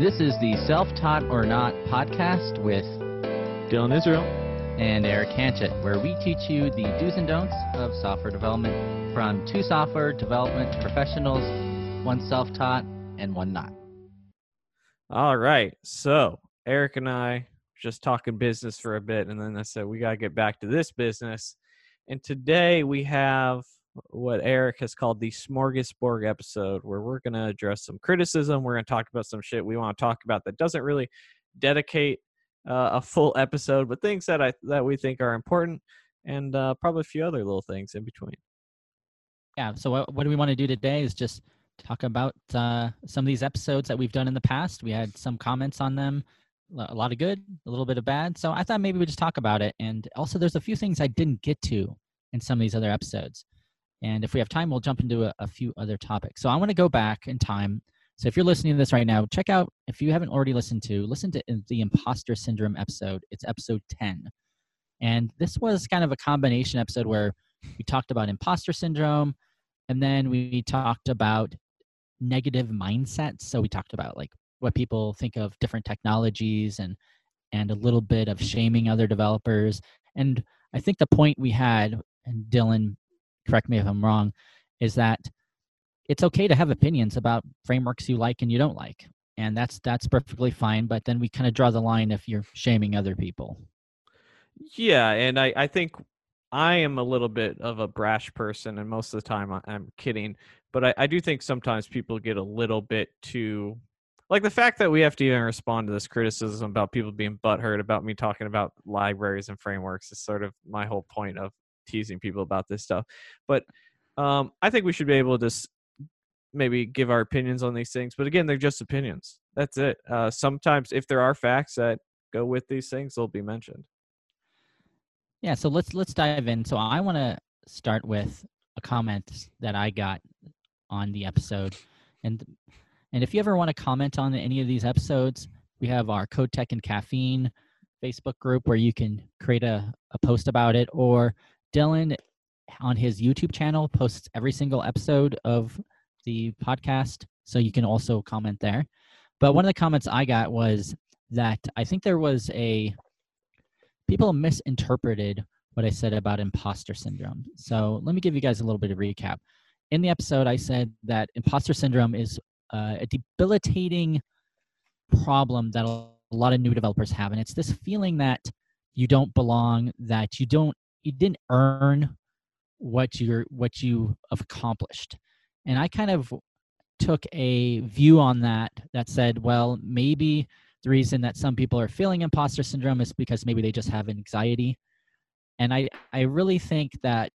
This is the Self-Taught or Not podcast with Dylan Israel and Eric Hanchett, where we teach you the do's and don'ts of software development from two software development professionals, one self-taught and one not. All right. So Eric and I were just talking business for a bit, and then I said, we got to get back to this business. And today we have what Eric has called the smorgasbord episode, where we're going to address some criticism. We're going to talk about some shit we want to talk about that doesn't really dedicate a full episode, but things that we think are important, and probably a few other little things in between. Yeah. So what do we want to do today is just talk about some of these episodes that we've done in the past. We had some comments on them, a lot of good, a little bit of bad. So I thought maybe we just talk about it. And also there's a few things I didn't get to in some of these other episodes. And if we have time, we'll jump into a few other topics. So I want to go back in time. So if you're listening to this right now, check out, if you haven't already listened to, listen to the imposter syndrome episode. It's episode 10. And this was kind of a combination episode where we talked about imposter syndrome, and then we talked about negative mindsets. So we talked about like what people think of different technologies and a little bit of shaming other developers. And I think the point we had, and Dylan, correct me if I'm wrong, is that it's okay to have opinions about frameworks you like and you don't like. And that's perfectly fine. But then we kind of draw the line if you're shaming other people. Yeah. And I think I am a little bit of a brash person, and most of the time I'm kidding. But I do think sometimes people get a little bit too, like the fact that we have to even respond to this criticism about people being butthurt about me talking about libraries and frameworks is sort of my whole point of teasing people about this stuff. But I think we should be able to just maybe give our opinions on these things. But again, they're just opinions. That's it. Sometimes if there are facts that go with these things, they'll be mentioned. Yeah. So let's dive in. So I want to start with a comment that I got on the episode. And if you ever want to comment on any of these episodes, we have our Code Tech and Caffeine Facebook group where you can create a post about it, or Dylan on his YouTube channel posts every single episode of the podcast, so you can also comment there. But one of the comments I got was that I think there was people misinterpreted what I said about imposter syndrome. So let me give you guys a little bit of recap. In the episode, I said that imposter syndrome is a debilitating problem that a lot of new developers have. And it's this feeling that you don't belong, that you didn't earn what you have accomplished. And I kind of took a view on that that said, well, maybe the reason that some people are feeling imposter syndrome is because maybe they just have anxiety. And I really think that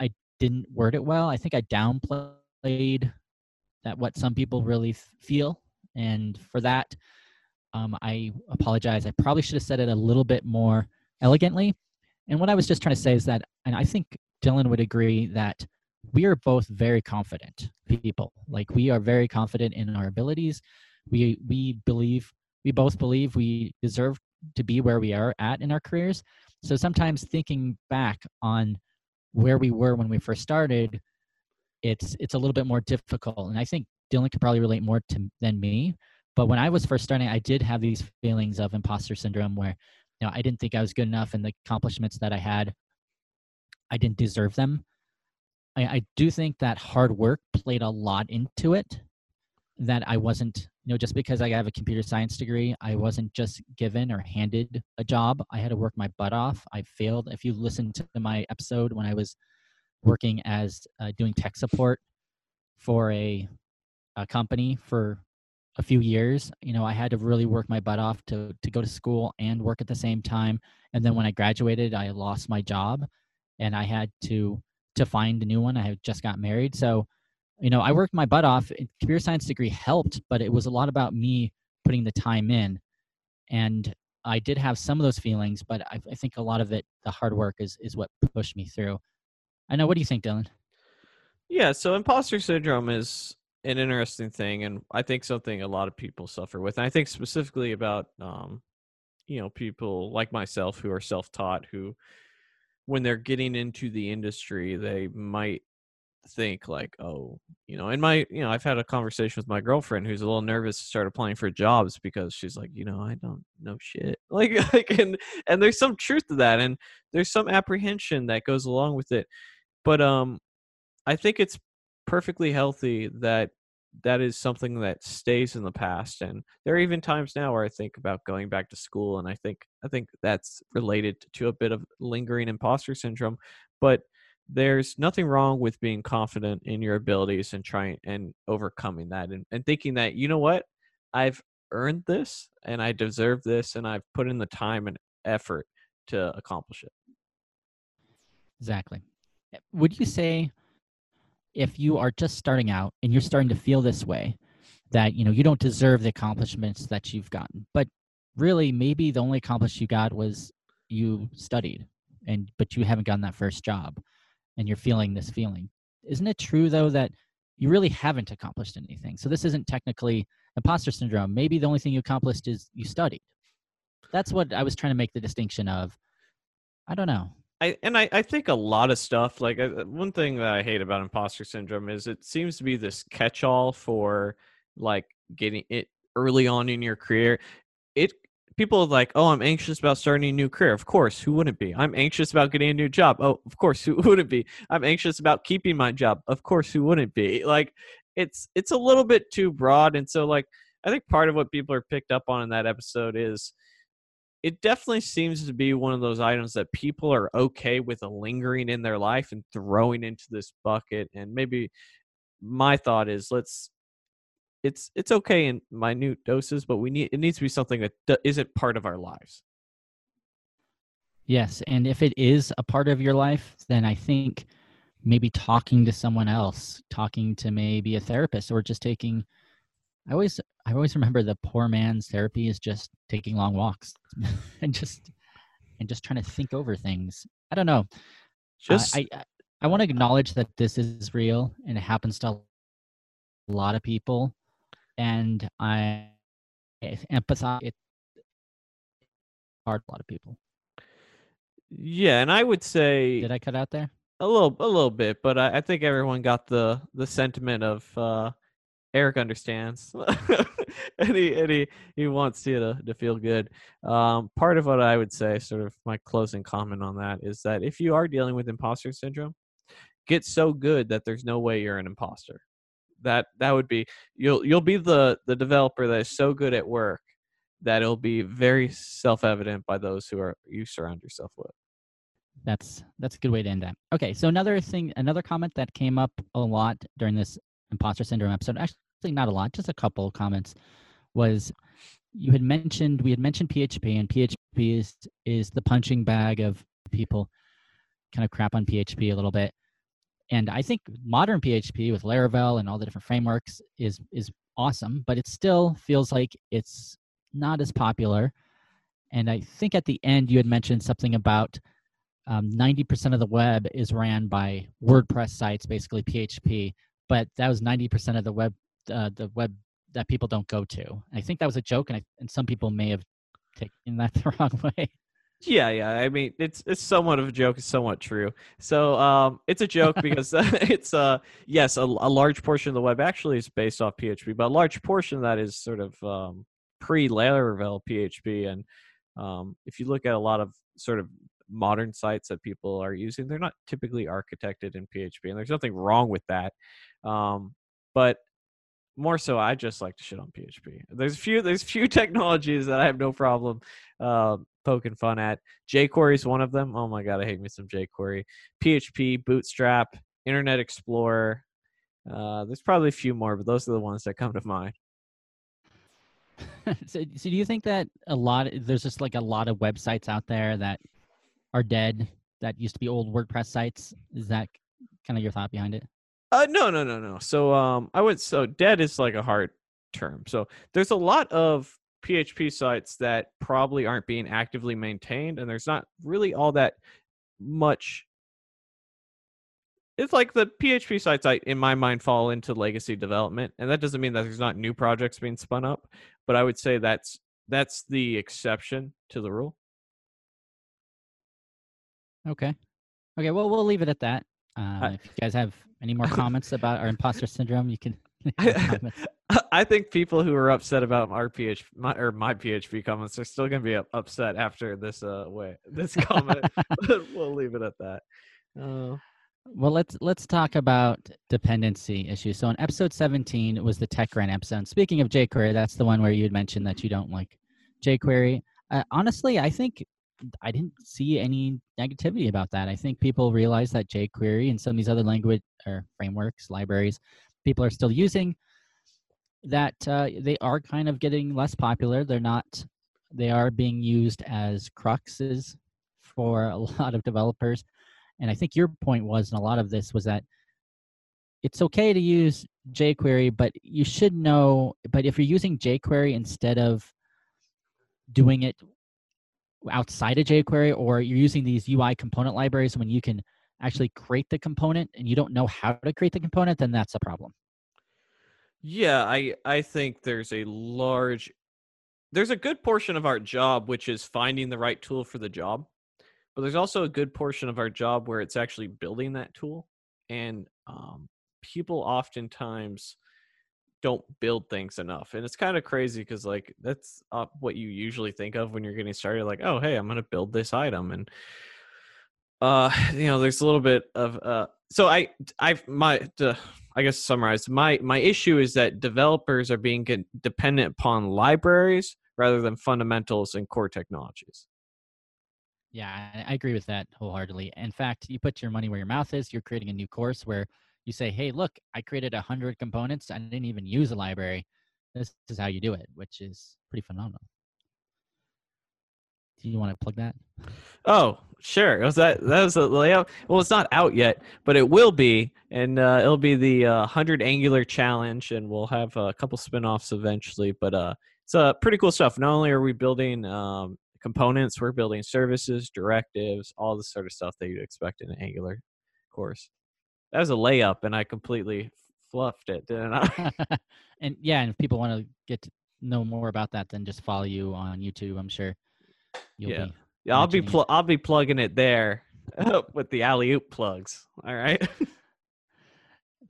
I didn't word it well. I think I downplayed that what some people really feel. And for that, I apologize. I probably should have said it a little bit more elegantly. And what I was just trying to say is that, and I think Dylan would agree, that we are both very confident people. Like, we are very confident in our abilities. We both believe we deserve to be where we are at in our careers. So sometimes thinking back on where we were when we first started, it's a little bit more difficult. And I think Dylan could probably relate more than me. But when I was first starting, I did have these feelings of imposter syndrome where, you know, I didn't think I was good enough, and the accomplishments that I had, I didn't deserve them. I do think that hard work played a lot into it, that I wasn't, you know, just because I have a computer science degree, I wasn't just given or handed a job. I had to work my butt off. I failed. If you listen to my episode when I was working as doing tech support for a company for a few years, you know, I had to really work my butt off to go to school and work at the same time. And then when I graduated, I lost my job and I had to find a new one. I had just got married. So, you know, I worked my butt off. Computer science degree helped, but it was a lot about me putting the time in. And I did have some of those feelings, but I think a lot of it, the hard work is what pushed me through. I know. What do you think, Dylan? Yeah. So imposter syndrome is an interesting thing, and I think something a lot of people suffer with. And I think specifically about, you know, people like myself who are self-taught, who, when they're getting into the industry, they might think like, oh, you know, and my, you know, I've had a conversation with my girlfriend who's a little nervous to start applying for jobs because she's like, you know, I don't know shit. And there's some truth to that. And there's some apprehension that goes along with it. But I think it's perfectly healthy that that is something that stays in the past. And there are even times now where I think about going back to school. And I think that's related to a bit of lingering imposter syndrome, but there's nothing wrong with being confident in your abilities and trying and overcoming that and thinking that, you know what, I've earned this and I deserve this and I've put in the time and effort to accomplish it. Exactly. Would you say if you are just starting out and you're starting to feel this way, that, you know, you don't deserve the accomplishments that you've gotten, but really maybe the only accomplishment you got was you studied but you haven't gotten that first job? And you're feeling this feeling. Isn't it true though that you really haven't accomplished anything? So this isn't technically imposter syndrome. Maybe the only thing you accomplished is you studied. That's what I was trying to make the distinction of. I don't know. I think a lot of stuff, like one thing that I hate about imposter syndrome is it seems to be this catch-all for like getting it early on in your career. People are like, oh, I'm anxious about starting a new career. Of course, who wouldn't be? I'm anxious about getting a new job. Oh, of course, who wouldn't be? I'm anxious about keeping my job. Of course, who wouldn't be? Like, it's a little bit too broad. And so, like, I think part of what people are picked up on in that episode is it definitely seems to be one of those items that people are okay with lingering in their life and throwing into this bucket. And maybe my thought is it's okay in minute doses, but it needs to be something that isn't part of our lives. Yes, and if it is a part of your life, then I think maybe talking to someone else, talking to maybe a therapist, or just taking. I always remember the poor man's therapy is just taking long walks and just trying to think over things. I don't know. I want to acknowledge that this is real and it happens to a lot of people. And I empathize. It's hard for a lot of people. Yeah, and I would say, did I cut out there? A little bit, but I think everyone got the sentiment of Eric understands, and he wants you to feel good. Part of what I would say, sort of my closing comment on that, is that if you are dealing with imposter syndrome, get so good that there's no way you're an imposter. That would be, you'll be the developer that is so good at work that it'll be very self-evident by those you surround yourself with. That's a good way to end that. Okay, so another comment that came up a lot during this imposter syndrome episode, actually not a lot, just a couple of comments, was we had mentioned PHP, and PHP is the punching bag of people kind of crap on PHP a little bit. And I think modern PHP with Laravel and all the different frameworks is awesome, but it still feels like it's not as popular. And I think at the end you had mentioned something about 90% of the web is ran by WordPress sites, basically PHP, but that was 90% of the web that people don't go to. And I think that was a joke, and some people may have taken that the wrong way. Yeah. I mean, it's somewhat of a joke. It's somewhat true. So it's a joke because it's yes, a large portion of the web actually is based off PHP, but a large portion of that is sort of pre-Laravel PHP. And if you look at a lot of sort of modern sites that people are using, they're not typically architected in PHP, and there's nothing wrong with that. But more so, I just like to shit on PHP. There's few technologies that I have no problem poking fun at. jQuery is one of them. Oh my god, I hate me some jQuery. PHP, Bootstrap, Internet Explorer. There's probably a few more, but those are the ones that come to mind. So do you think that there's just like a lot of websites out there that are dead that used to be old WordPress sites? Is that kind of your thought behind it? No. So dead is like a hard term. So there's a lot of PHP sites that probably aren't being actively maintained, and there's not really all that much. It's like the PHP sites, in my mind, fall into legacy development, and that doesn't mean that there's not new projects being spun up, but I would say that's the exception to the rule. Okay. Well, we'll leave it at that. If you guys have Any more comments about our imposter syndrome? You can. I think people who are upset about our PHP or my PHP comments are still going to be upset after this this comment. We'll leave it at that. Well, let's talk about dependency issues. So in episode 17 was the Tech Rant episode. And speaking of jQuery, that's the one where you had mentioned that you don't like jQuery. Honestly, I think I didn't see any negativity about that. I think people realize that jQuery and some of these other language or frameworks, libraries, people are still using, that they are kind of getting less popular. They are being used as cruxes for a lot of developers. And I think your point was, and a lot of this was, that it's okay to use jQuery, but you should know, but if you're using jQuery instead of doing it outside of jQuery, or you're using these UI component libraries when you can actually create the component and you don't know how to create the component, then that's a problem. Yeah, I think there's a good portion of our job, which is finding the right tool for the job. But there's also a good portion of our job where it's actually building that tool. And people oftentimes don't build things enough. And it's kind of crazy because, like, that's what you usually think of when you're getting started. Like, oh, hey, I'm going to build this item. And, there's a little bit of... I guess to summarize, my issue is that developers are being dependent upon libraries rather than fundamentals and core technologies. Yeah, I agree with that wholeheartedly. In fact, you put your money where your mouth is. You're creating a new course where you say, hey, look, I created 100 components. I didn't even use a library. This is how you do it, which is pretty phenomenal. Do you want to plug that? Oh, sure. That was the layout. Well, it's not out yet, but it will be. And it'll be the 100 Angular challenge, and we'll have a couple spinoffs eventually. But it's pretty cool stuff. Not only are we building components, we're building services, directives, all the sort of stuff that you'd expect in an Angular course. That was a layup, and I completely fluffed it, didn't I? And if people want to get to know more about that, then just follow you on YouTube, I'm sure. I'll be plugging it there with the alley-oop plugs. All right.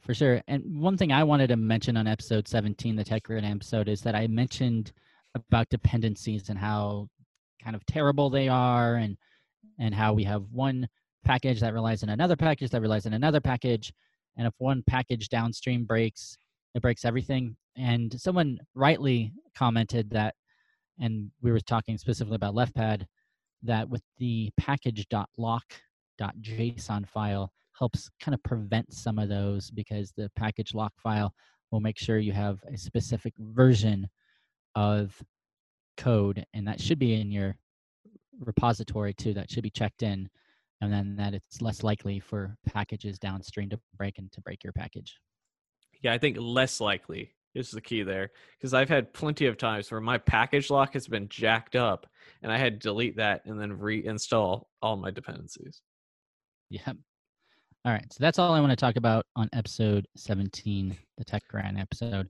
For sure. And one thing I wanted to mention on episode 17, the Tech Rant episode, is that I mentioned about dependencies and how kind of terrible they are, and how we have one package that relies on another package that relies on another package. And if one package downstream breaks, it breaks everything. And someone rightly commented that, and we were talking specifically about LeftPad, that with the package.lock.json file helps kind of prevent some of those, because the package lock file will make sure you have a specific version of code, and that should be in your repository too. That should be checked in, and then that it's less likely for packages downstream to break and to break your package. Yeah, I think less likely is the key there, because I've had plenty of times where my package lock has been jacked up and I had to delete that and then reinstall all my dependencies. Yeah. All right. So that's all I want to talk about on episode 17, the Tech Rant episode.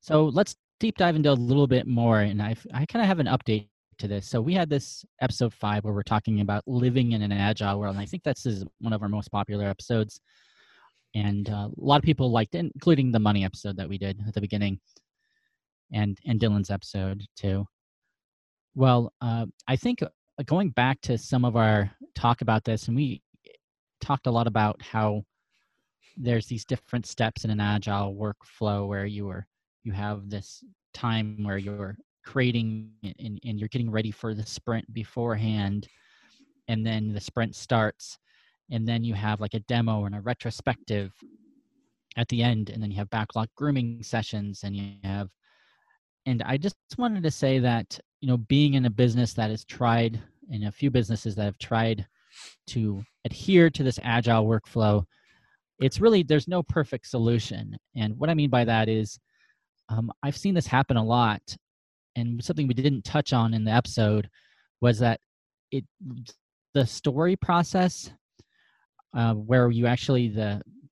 So let's deep dive into a little bit more. And I kind of have an update to this. So we had this episode 5 where we're talking about living in an agile world. And I think this is one of our most popular episodes. And a lot of people liked it, including the money episode that we did at the beginning, and Dylan's episode too. Well, I think going back to some of our talk about this, and we talked a lot about how there's these different steps in an agile workflow where you have this time where you're creating and you're getting ready for the sprint beforehand, and then the sprint starts. And then you have like a demo and a retrospective at the end. And then you have backlog grooming sessions and I just wanted to say that, being in a business that has tried, and a few businesses that have tried to adhere to this agile workflow, there's no perfect solution. And what I mean by that is I've seen this happen a lot. And something we didn't touch on in the episode was that the story process, where you actually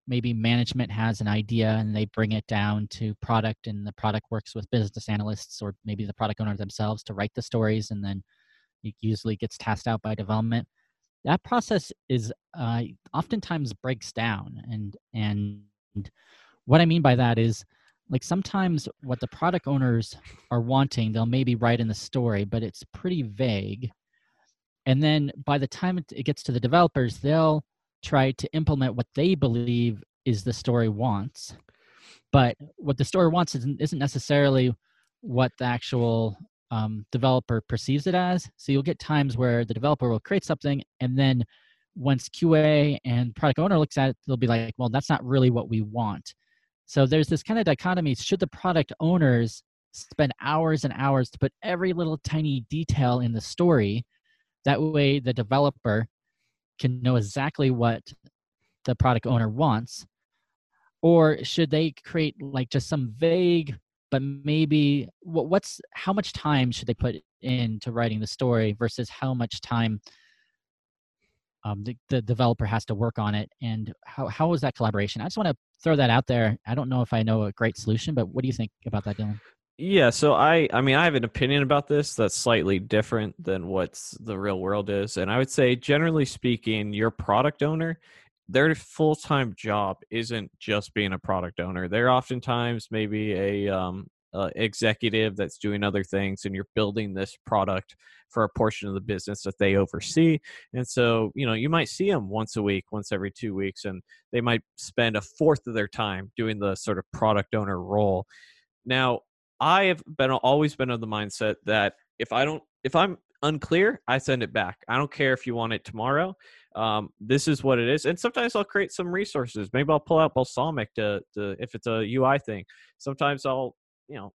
maybe management has an idea and they bring it down to product, and the product works with business analysts or maybe the product owner themselves to write the stories, and then it usually gets tasked out by development. that process is oftentimes breaks down. And what I mean by that is, like, sometimes what the product owners are wanting, they'll maybe write in the story, but it's pretty vague. And then by the time it gets to the developers, they'll try to implement what they believe is the story wants. But what the story wants isn't necessarily what the actual developer perceives it as. So you'll get times where the developer will create something, and then once QA and product owner looks at it, they'll be like, well, that's not really what we want. So there's this kind of dichotomy. Should the product owners spend hours and hours to put every little tiny detail in the story? That way the developer can know exactly what the product owner wants. Or should they create like just some vague, but maybe how much time should they put into writing the story versus how much time the developer has to work on it, and how is that collaboration? I just want to throw that out there. I don't know if I know a great solution, but what do you think about that, Dylan? Yeah, so I mean, I have an opinion about this that's slightly different than what the real world is. And I would say, generally speaking, your product owner, their full-time job isn't just being a product owner. They're oftentimes maybe a executive that's doing other things, and you're building this product for a portion of the business that they oversee. And so, you know, you might see them once a week, once every 2 weeks, and they might spend a fourth of their time doing the sort of product owner role. Now, I have always been of the mindset that if I'm unclear, I send it back. I don't care if you want it tomorrow. This is what it is. And sometimes I'll create some resources. Maybe I'll pull out Balsamic to if it's a UI thing. Sometimes I'll, you know,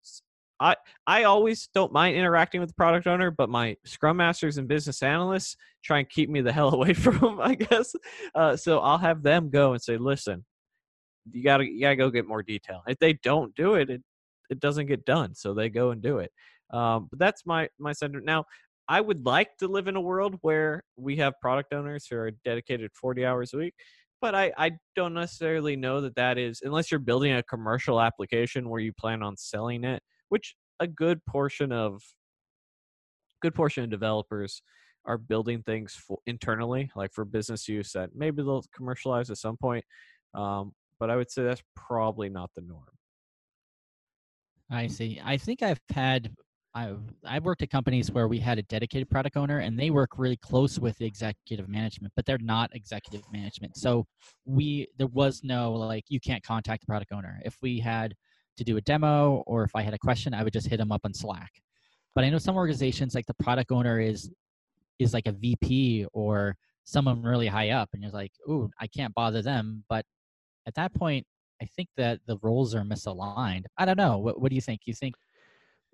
I always don't mind interacting with the product owner, but my scrum masters and business analysts try and keep me the hell away from them, I guess. So I'll have them go and say, listen, you gotta go get more detail. If they don't do it, it doesn't get done. So they go and do it. But that's my sentiment. Now, I would like to live in a world where we have product owners who are dedicated 40 hours a week, but I don't necessarily know that is, unless you're building a commercial application where you plan on selling it, which a good portion of developers are building things internally, like for business use that maybe they'll commercialize at some point. But I would say that's probably not the norm. I see. I think I've worked at companies where we had a dedicated product owner, and they work really close with the executive management, but they're not executive management. So there was no, like, you can't contact the product owner. If we had to do a demo, or if I had a question, I would just hit them up on Slack. But I know some organizations, like, the product owner is like a VP or someone really high up, and you're like, ooh, I can't bother them. But at that point, I think that the roles are misaligned. I don't know. What do you think? You think?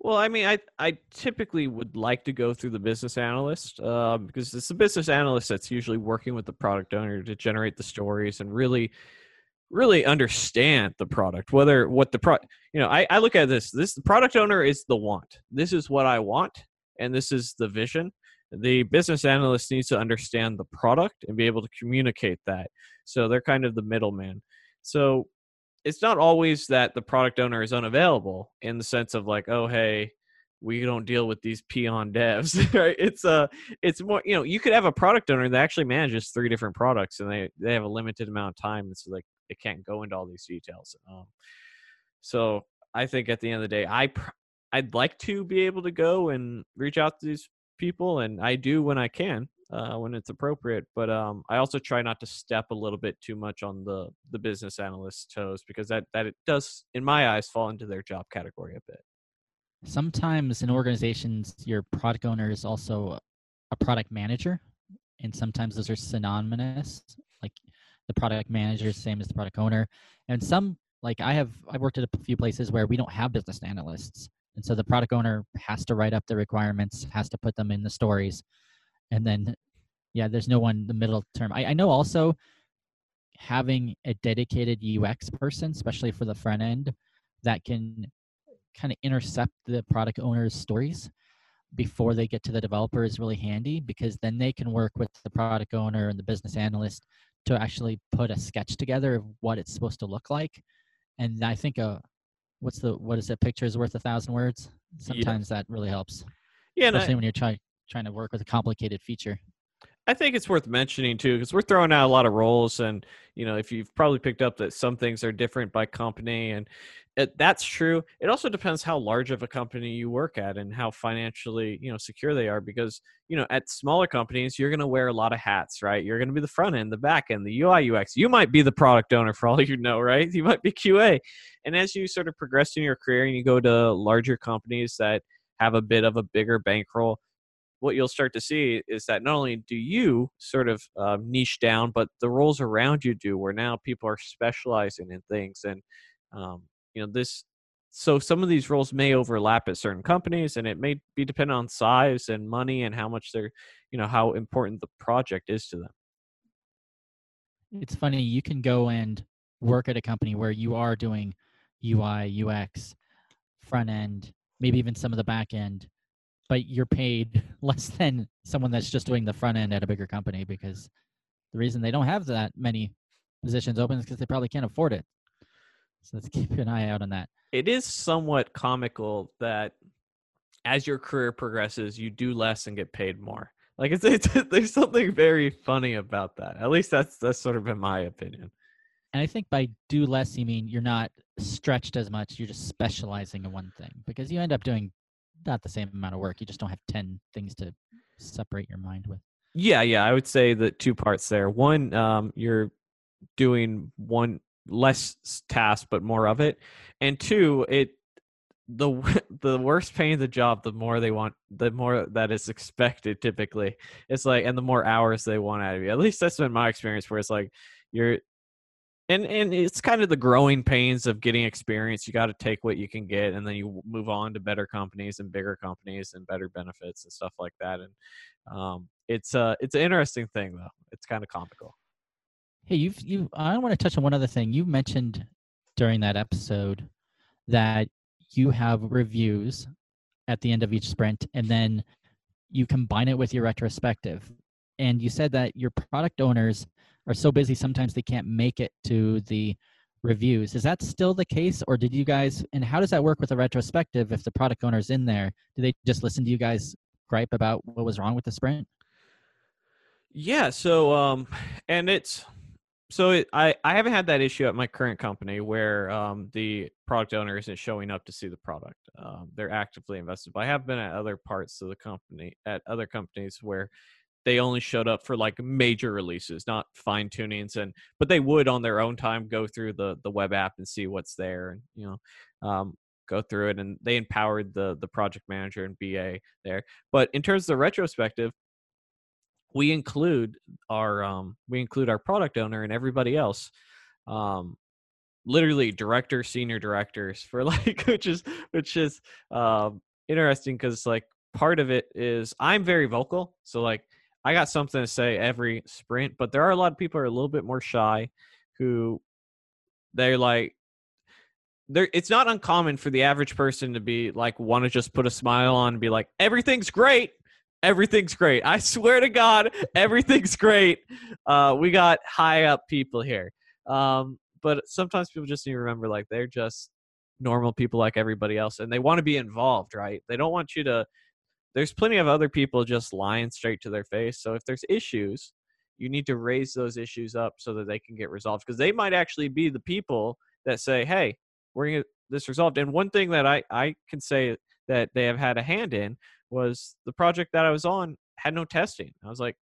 Well, I mean, I typically would like to go through the business analyst because it's the business analyst that's usually working with the product owner to generate the stories and really, really understand the product. I look at this the product owner is the want. This is what I want, and this is the vision. The business analyst needs to understand the product and be able to communicate that. So they're kind of the middleman. So it's not always that the product owner is unavailable in the sense of like, oh, hey, we don't deal with these peon devs, right? It's more, you know, you could have a product owner that actually manages 3 different products, and they have a limited amount of time. And so like, they can't go into all these details. So I think at the end of the day, I'd like to be able to go and reach out to these people. And I do when I can, when it's appropriate. But I also try not to step a little bit too much on the business analyst's toes, because that it does, in my eyes, fall into their job category a bit. Sometimes in organizations, your product owner is also a product manager, and sometimes those are synonymous. Like the product manager is the same as the product owner. And some, like I've worked at a few places where we don't have business analysts. And so the product owner has to write up the requirements, has to put them in the stories. And then, yeah, there's no one in the middle term. I know also having a dedicated UX person, especially for the front end, that can kind of intercept the product owner's stories before they get to the developer is really handy, because then they can work with the product owner and the business analyst to actually put a sketch together of what it's supposed to look like. And I think, what is it? Picture's worth 1,000 words. Sometimes that really helps, especially when you're trying to work with a complicated feature. I I think it's worth mentioning too, because we're throwing out a lot of roles, and you know, if you've probably picked up that some things are different by company, and that's true. It also depends how large of a company you work at and how financially, you know, secure they are, because, you know, at smaller companies, you're going to wear a lot of hats, right? You're going to be the front end, the back end, the UI, UX. You might be the product owner for all you know, right? You might be QA. And as you sort of progress in your career and you go to larger companies that have a bit of a bigger bankroll, what you'll start to see is that not only do you sort of niche down, but the roles around you do, where now people are specializing in things. And, you know, this, so some of these roles may overlap at certain companies, and it may be dependent on size and money and how much they're, you know, how important the project is to them. It's funny, you can go and work at a company where you are doing UI, UX, front end, maybe even some of the back end, but you're paid less than someone that's just doing the front end at a bigger company, because the reason they don't have that many positions open is because they probably can't afford it. So let's keep an eye out on that. It is somewhat comical that as your career progresses, you do less and get paid more. Like it's there's something very funny about that. At least that's sort of been my opinion. And I think by do less, you mean you're not stretched as much. You're just specializing in one thing, because you end up doing not the same amount of work. You just don't have 10 things to separate your mind with. Yeah, yeah. I would say the two parts there. One, you're doing one less task but more of it, and two, the worse paying the job, the more they want, the more that is expected typically. It's like, and the more hours they want out of you. At least that's been my experience, where it's like you're, and it's kind of the growing pains of getting experience. You got to take what you can get, and then you move on to better companies and bigger companies and better benefits and stuff like that. And it's an interesting thing though. It's kind of comical. Hey, I want to touch on one other thing. You mentioned during that episode that you have reviews at the end of each sprint, and then you combine it with your retrospective. And you said that your product owners are so busy sometimes they can't make it to the reviews. Is that still the case, or did you guys, and how does that work with a retrospective if the product owner's in there? Do they just listen to you guys gripe about what was wrong with the sprint? Yeah, so, I haven't had that issue at my current company where the product owner isn't showing up to see the product. They're actively invested. But I have been at other parts of the company, at other companies where they only showed up for like major releases, not fine tunings. But they would on their own time go through the web app and see what's there, and you know, go through it. And they empowered the project manager and BA there. But in terms of the retrospective, we include our product owner and everybody else, literally directors, senior directors, for like which is interesting, because like part of it is I'm very vocal, so like I got something to say every sprint, but there are a lot of people who are a little bit more shy, who they're like, it's not uncommon for the average person to be like, want to just put a smile on and be like, everything's great. Everything's great. I swear to God, everything's great. We got high up people here. But sometimes people just need to remember, like, they're just normal people like everybody else, and they want to be involved, right? They don't want you to, there's plenty of other people just lying straight to their face. So if there's issues, you need to raise those issues up so that they can get resolved, because they might actually be the people that say, hey, we're going to get this resolved. And one thing that I can say that they have had a hand in was the project that I was on had no testing. I was like,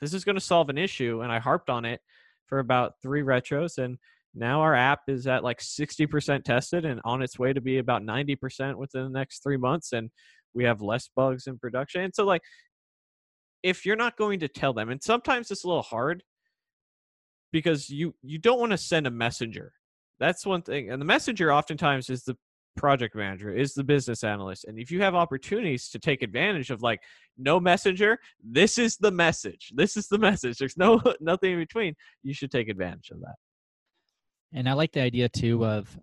this is going to solve an issue. And I harped on it for about 3 retros. And now our app is at like 60% tested and on its way to be about 90% within the next 3 months. And we have less bugs in production. And so like, if you're not going to tell them, and sometimes it's a little hard because you don't want to send a messenger. That's one thing. And the messenger oftentimes is the project manager, is the business analyst. And if you have opportunities to take advantage of like, no messenger, this is the message. This is the message. There's nothing in between. You should take advantage of that. And I like the idea too of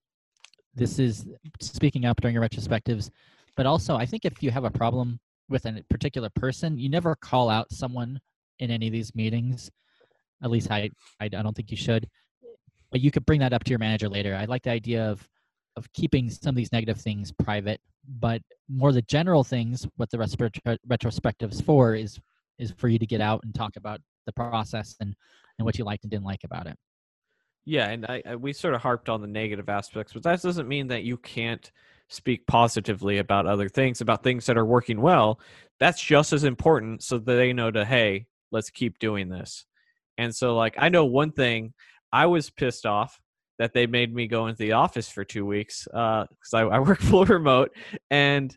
this is speaking up during your retrospectives, but also I think if you have a problem with a particular person, you never call out someone in any of these meetings. At least I don't think you should, but you could bring that up to your manager later. I like the idea of keeping some of these negative things private, but more the general things, what the retrospectives for is for you to get out and talk about the process and what you liked and didn't like about it. Yeah, and we sort of harped on the negative aspects, but that doesn't mean that you can't speak positively about other things, about things that are working well. That's just as important, so that they know to, hey, let's keep doing this. And so, like, I know one thing, I was pissed off that they made me go into the office for 2 weeks because I work full remote, and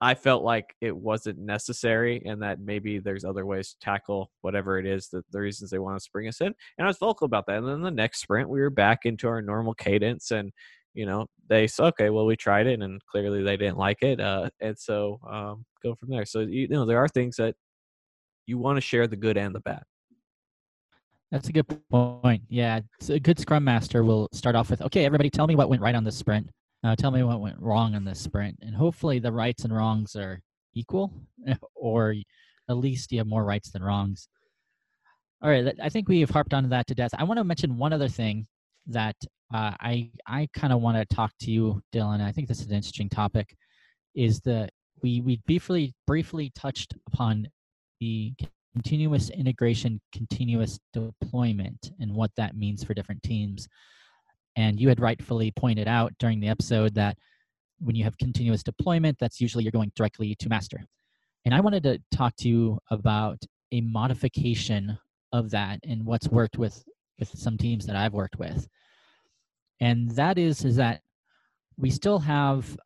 I felt like it wasn't necessary and that maybe there's other ways to tackle whatever it is, that the reasons they want us to bring us in. And I was vocal about that. And then the next sprint, we were back into our normal cadence, and, you know, they said, okay, well, we tried it and clearly they didn't like it. And so go from there. So, you know, there are things that you want to share, the good and the bad. That's a good point. Yeah. A good Scrum Master will start off with, okay, everybody tell me what went right on this sprint. Tell me what went wrong on this sprint. And hopefully the rights and wrongs are equal, or at least you have more rights than wrongs. All right. I think we have harped onto that to death. I want to mention one other thing that I kind of want to talk to you, Dylan. I think this is an interesting topic, is that we briefly touched upon the continuous integration, continuous deployment, and what that means for different teams. And you had rightfully pointed out during the episode that when you have continuous deployment, that's usually you're going directly to master. And I wanted to talk to you about a modification of that and what's worked with some teams that I've worked with. And that is that we still have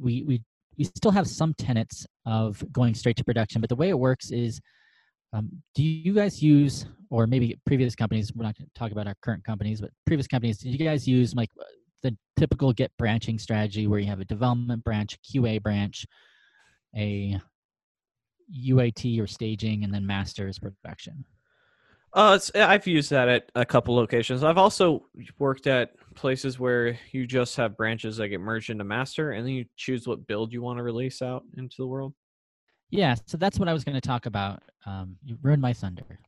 we still have some tenets of going straight to production, but the way it works is, do you guys use, or maybe previous companies, we're not going to talk about our current companies, but previous companies, did you guys use like the typical Git branching strategy where you have a development branch, a QA branch, a UAT or staging, and then master is production? I've used that at a couple locations. I've also worked at places where you just have branches that get merged into master, and then you choose what build you want to release out into the world. Yeah, so that's what I was going to talk about. You ruined my thunder.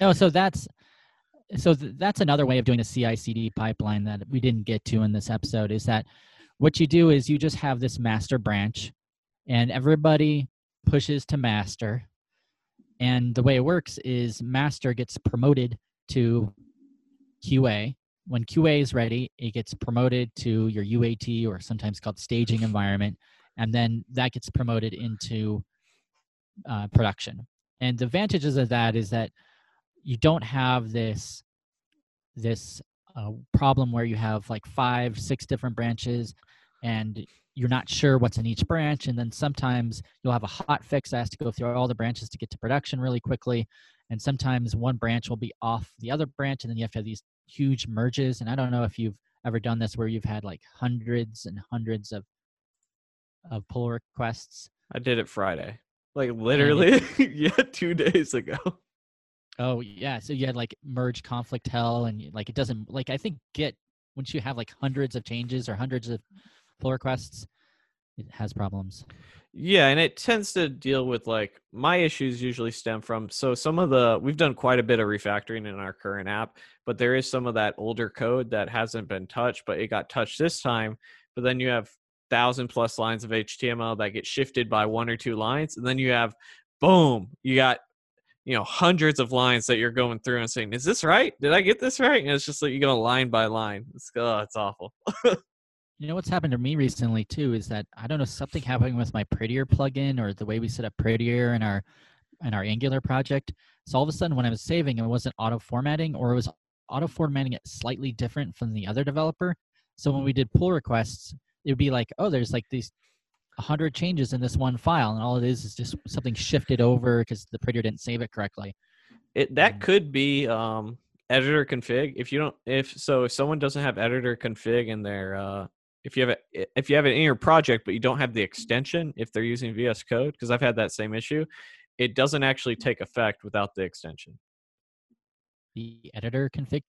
Oh, that's another way of doing a CI/CD pipeline that we didn't get to in this episode. Is that what you do? Is you just have this master branch, and everybody pushes to master. And the way it works is master gets promoted to QA. When QA is ready, it gets promoted to your UAT, or sometimes called staging environment, and then that gets promoted into production. And the advantages of that is that you don't have this problem where you have like 5-6 different branches and you're not sure what's in each branch. And then sometimes you'll have a hot fix that has to go through all the branches to get to production really quickly. And sometimes one branch will be off the other branch, and then you have to have these huge merges. And I don't know if you've ever done this where you've had like hundreds and hundreds of pull requests. I did it Friday, like literally, yeah, 2 days ago. Oh yeah. So you had like merge conflict hell, and I think Git, once you have like hundreds of changes or hundreds of pull requests, it has problems. Yeah, and it tends to deal with, like, my issues usually stem from, so some of the, we've done quite a bit of refactoring in our current app, but there is some of that older code that hasn't been touched, but it got touched this time. But then you have 1,000+ lines of HTML that get shifted by 1 or 2 lines, and then you have, boom, you got, you know, hundreds of lines that you're going through and saying, is this right? Did I get this right? And it's just like you go line by line. It's awful. You know what's happened to me recently too is that, I don't know, something happening with my Prettier plugin or the way we set up Prettier in our Angular project. So all of a sudden when I was saving, it wasn't auto-formatting, or it was auto-formatting it slightly different from the other developer. So when we did pull requests, it would be like, oh, there's like these 100 changes in this one file, and all it is just something shifted over because the Prettier didn't save it correctly. That could be editor config. If someone doesn't have editor config in their if you have it in your project, but you don't have the extension, if they're using VS Code, because I've had that same issue, it doesn't actually take effect without the extension. The editor config?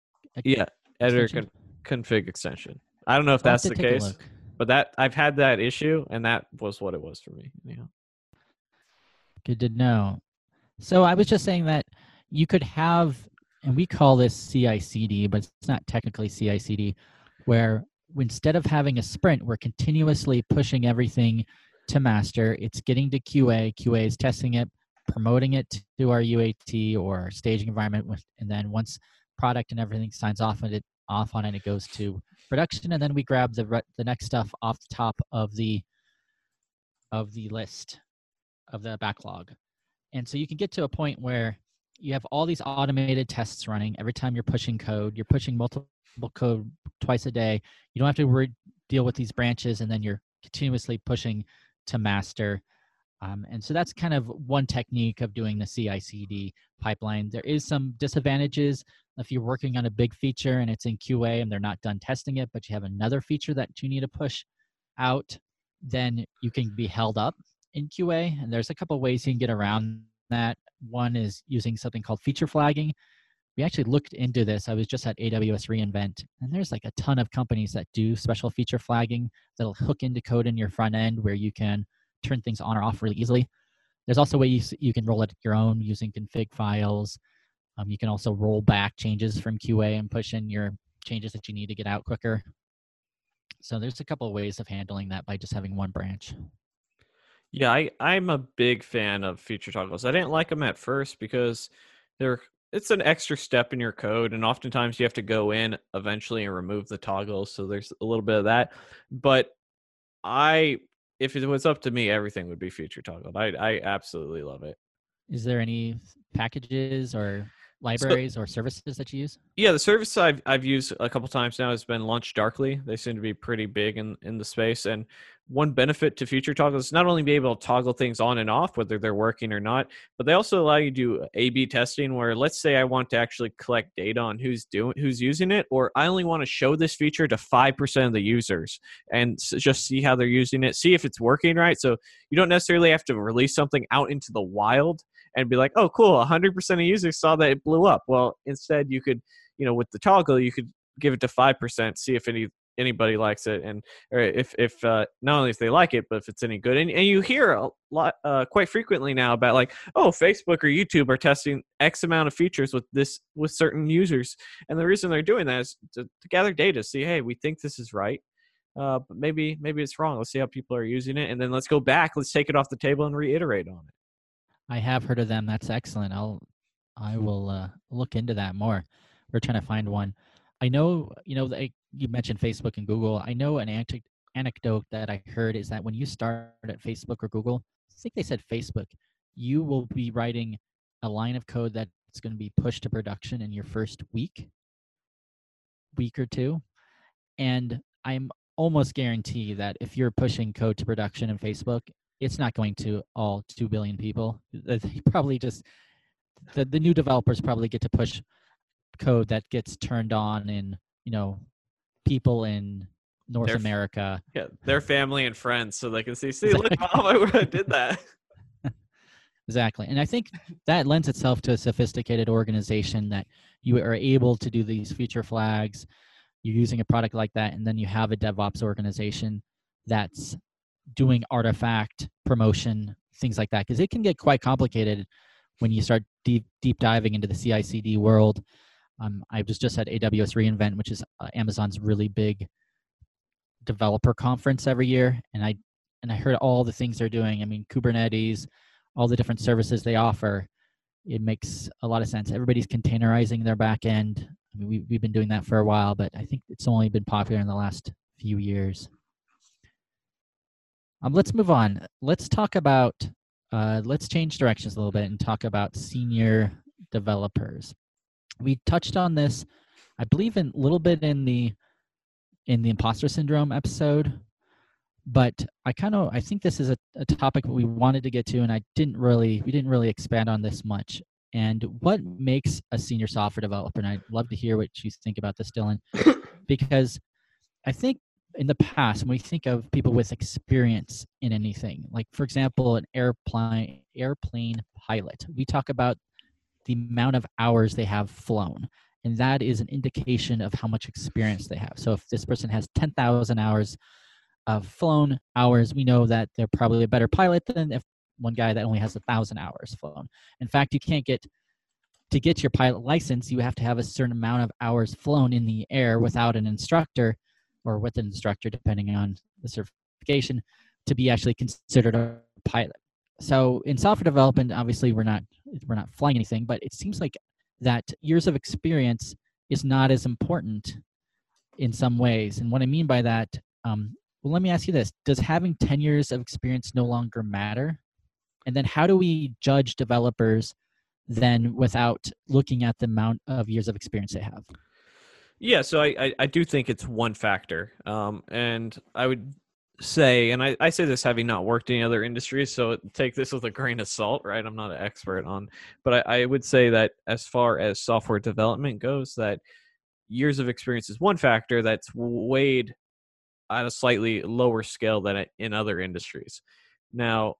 Yeah, editor config extension. I don't know if that's the case, but that I've had that issue, and that was what it was for me. Yeah. Good to know. So I was just saying that you could have, and we call this CI/CD, but it's not technically CI/CD, where instead of having a sprint, we're continuously pushing everything to master. It's getting to QA. QA is testing it, promoting it to our UAT or staging environment. And then once product and everything signs off on it, it goes to production. And then we grab the next stuff off the top of the list of the backlog. And so you can get to a point where you have all these automated tests running. Every time you're pushing code, you're pushing multiple code twice a day. You don't have to deal with these branches, and then you're continuously pushing to master. And so that's kind of one technique of doing the CI/CD pipeline. There is some disadvantages if you're working on a big feature and it's in QA and they're not done testing it, but you have another feature that you need to push out, then you can be held up in QA. And there's a couple ways you can get around that. One is using something called feature flagging. We actually looked into this. I was just at AWS reInvent, and there's like a ton of companies that do special feature flagging that'll hook into code in your front end where you can turn things on or off really easily. There's also ways you can roll it your own using config files. You can also roll back changes from QA and push in your changes that you need to get out quicker. So there's a couple of ways of handling that by just having one branch. Yeah, I'm a big fan of feature toggles. I didn't like them at first because it's an extra step in your code, and oftentimes you have to go in eventually and remove the toggles, so there's a little bit of that. But if it was up to me, everything would be feature toggled. I absolutely love it. Is there any packages or libraries or services that you use? Yeah, the service I've used a couple times now has been LaunchDarkly. They seem to be pretty big in the space. And one benefit to feature toggle is not only be able to toggle things on and off, whether they're working or not, but they also allow you to do A/B testing, where let's say I want to actually collect data on who's using it, or I only want to show this feature to 5% of the users and just see how they're using it, see if it's working right. So you don't necessarily have to release something out into the wild and be like, oh, cool, 100% of users saw that it blew up. Well, instead, you could, with the toggle, you could give it to 5%, see if anybody likes it, and or if not only if they like it, but if it's any good. And you hear a lot quite frequently now about like, oh, Facebook or YouTube are testing X amount of features with certain users, and the reason they're doing that is to gather data, see, hey, we think this is right, but maybe it's wrong. Let's see how people are using it, and then let's go back, let's take it off the table and reiterate on it. I have heard of them. That's excellent. I will look into that more. We're trying to find one. I know, you mentioned Facebook and Google. I know an anecdote that I heard is that when you start at Facebook or Google, I think they said Facebook, you will be writing a line of code that's going to be pushed to production in your first week or two. And I'm almost guarantee that if you're pushing code to production in Facebook, it's not going to all 2 billion people. They probably just, the new developers probably get to push code that gets turned on in, people in North America. Yeah, their family and friends, so they can see, look, Mom, I did that. Exactly. And I think that lends itself to a sophisticated organization that you are able to do these feature flags. You're using a product like that, and then you have a DevOps organization that's doing artifact promotion, things like that, because it can get quite complicated when you start deep diving into the CI/CD world. I was just at AWS reInvent, which is Amazon's really big developer conference every year, and I heard all the things they're doing. I mean, Kubernetes, all the different services they offer. It makes a lot of sense. Everybody's containerizing their back end. I mean, we've been doing that for a while, but I think it's only been popular in the last few years. Let's move on. Let's talk about, let's change directions a little bit and talk about senior developers. We touched on this, I believe, a little bit in the imposter syndrome episode, but I think this is a topic we wanted to get to, and we didn't really expand on this much. And what makes a senior software developer? And I'd love to hear what you think about this, Dylan, because I think in the past, when we think of people with experience in anything, like, for example, an airplane pilot, we talk about the amount of hours they have flown, and that is an indication of how much experience they have. So if this person has 10,000 hours of flown hours, we know that they're probably a better pilot than if one guy that only has 1,000 hours flown. In fact, you can't get your pilot license, you have to have a certain amount of hours flown in the air without an instructor, or with an instructor, depending on the certification. to be actually considered a pilot. So in software development, obviously we're not flying anything, but it seems like that years of experience is not as important in some ways. And what I mean by that, well, let me ask you this. Does having 10 years of experience no longer matter? And then how do we judge developers then without looking at the amount of years of experience they have? Yeah, so I do think it's one factor. And I would say, and I say this having not worked in other industries, so take this with a grain of salt, right? I'm not an expert on, but I would say that as far as software development goes, that years of experience is one factor that's weighed at a slightly lower scale than in other industries. Now,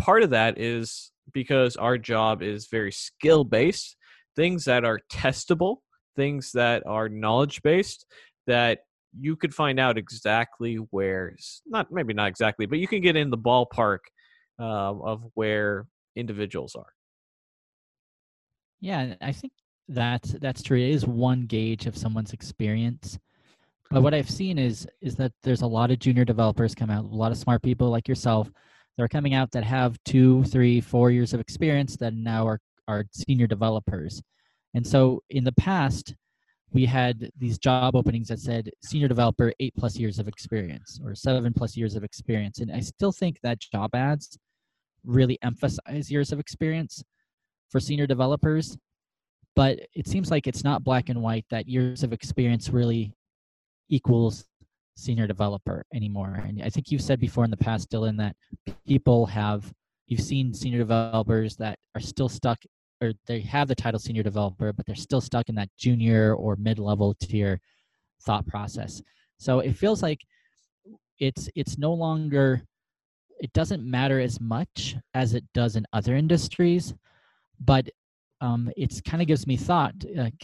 part of that is because our job is very skill-based, things that are testable, things that are knowledge-based, that you could find out exactly where, not maybe not exactly, but you can get in the ballpark of where individuals are. Yeah, I think that's true. It is one gauge of someone's experience. But what I've seen is that there's a lot of junior developers come out, a lot of smart people like yourself that are coming out that have 2, 3, 4 years of experience that now are senior developers. And so in the past, we had these job openings that said senior developer 8+ years of experience or 7+ years of experience. And I still think that job ads really emphasize years of experience for senior developers. But it seems like it's not black and white that years of experience really equals senior developer anymore. And I think you've said before in the past, Dylan, that you've seen senior developers that are still stuck, or they have the title senior developer, but they're still stuck in that junior or mid-level tier thought process. So it feels like it's no longer, it doesn't matter as much as it does in other industries, but it's kind of gives me thought,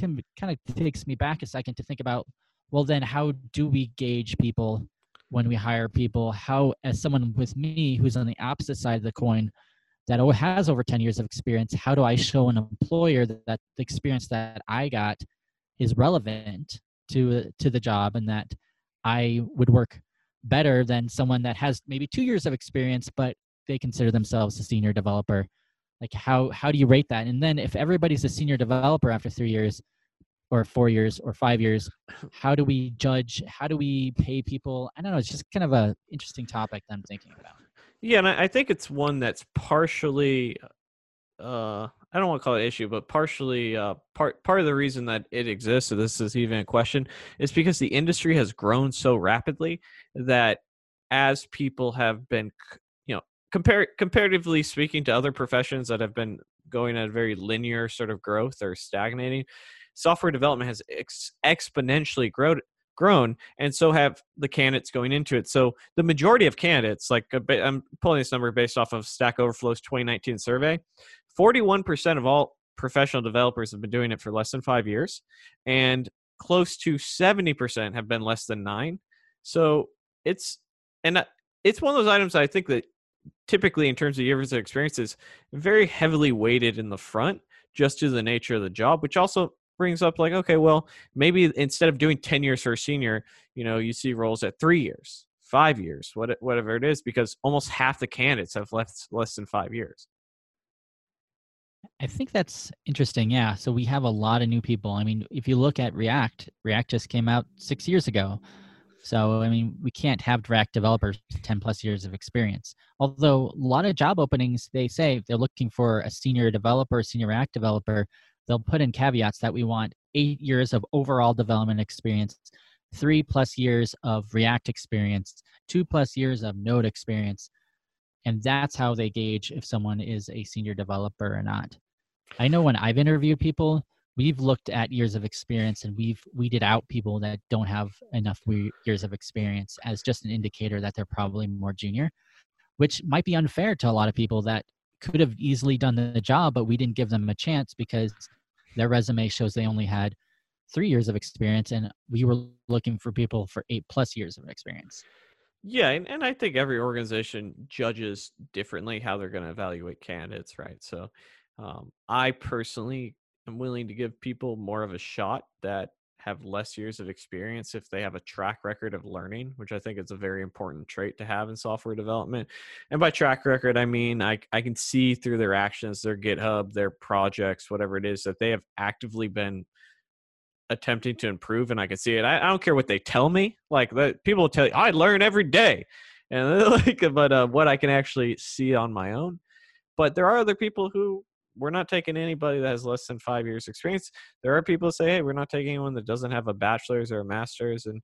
kind of takes me back a second to think about, well, then how do we gauge people when we hire people? How, as someone with me who's on the opposite side of the coin that has over 10 years of experience, how do I show an employer that the experience that I got is relevant to the job and that I would work better than someone that has maybe 2 years of experience, but they consider themselves a senior developer? Like how do you rate that? And then if everybody's a senior developer after 3 years, or 4 years or 5 years, how do we judge? How do we pay people? I don't know. It's just kind of an interesting topic that I'm thinking about. Yeah, and I think it's one that's partially, I don't want to call it an issue, but partially part of the reason that it exists, so this is even a question, is because the industry has grown so rapidly that as people have been, comparatively speaking to other professions that have been going at a very linear sort of growth or stagnating, software development has exponentially grown, and so have the candidates going into it. So the majority of candidates, like I'm pulling this number based off of Stack Overflow's 2019 survey, 41% of all professional developers have been doing it for less than 5 years, and close to 70% have been less than 9. So it's one of those items that I think that typically in terms of years of experience is very heavily weighted in the front just to the nature of the job, which also brings up like, okay, well, maybe instead of doing 10 years for a senior, you see roles at 3 years, 5 years, whatever it is, because almost half the candidates have less than 5 years. I think that's interesting. Yeah. So we have a lot of new people. I mean, if you look at React just came out 6 years ago. So, I mean, we can't have React developers 10+ years of experience. Although a lot of job openings, they say they're looking for a senior developer, senior React developer. They'll put in caveats that we want 8 years of overall development experience, 3+ years of React experience, 2+ years of Node experience. And that's how they gauge if someone is a senior developer or not. I know when I've interviewed people, we've looked at years of experience and we've weeded out people that don't have enough years of experience as just an indicator that they're probably more junior, which might be unfair to a lot of people that could have easily done the job, but we didn't give them a chance because their resume shows they only had 3 years of experience and we were looking for people for 8+ years of experience. Yeah, and I think every organization judges differently how they're going to evaluate candidates, right? So I personally am willing to give people more of a shot that have less years of experience if they have a track record of learning, which I think is a very important trait to have in software development. And by track record, I mean, I can see through their actions, their GitHub, their projects, whatever it is, that they have actively been attempting to improve, and I can see it. I don't care what they tell me. Like, people tell you, I learn every day. And what I can actually see on my own. But there are other people who, we're not taking anybody that has less than 5 years experience. There are people who say, hey, we're not taking anyone that doesn't have a bachelor's or a master's. And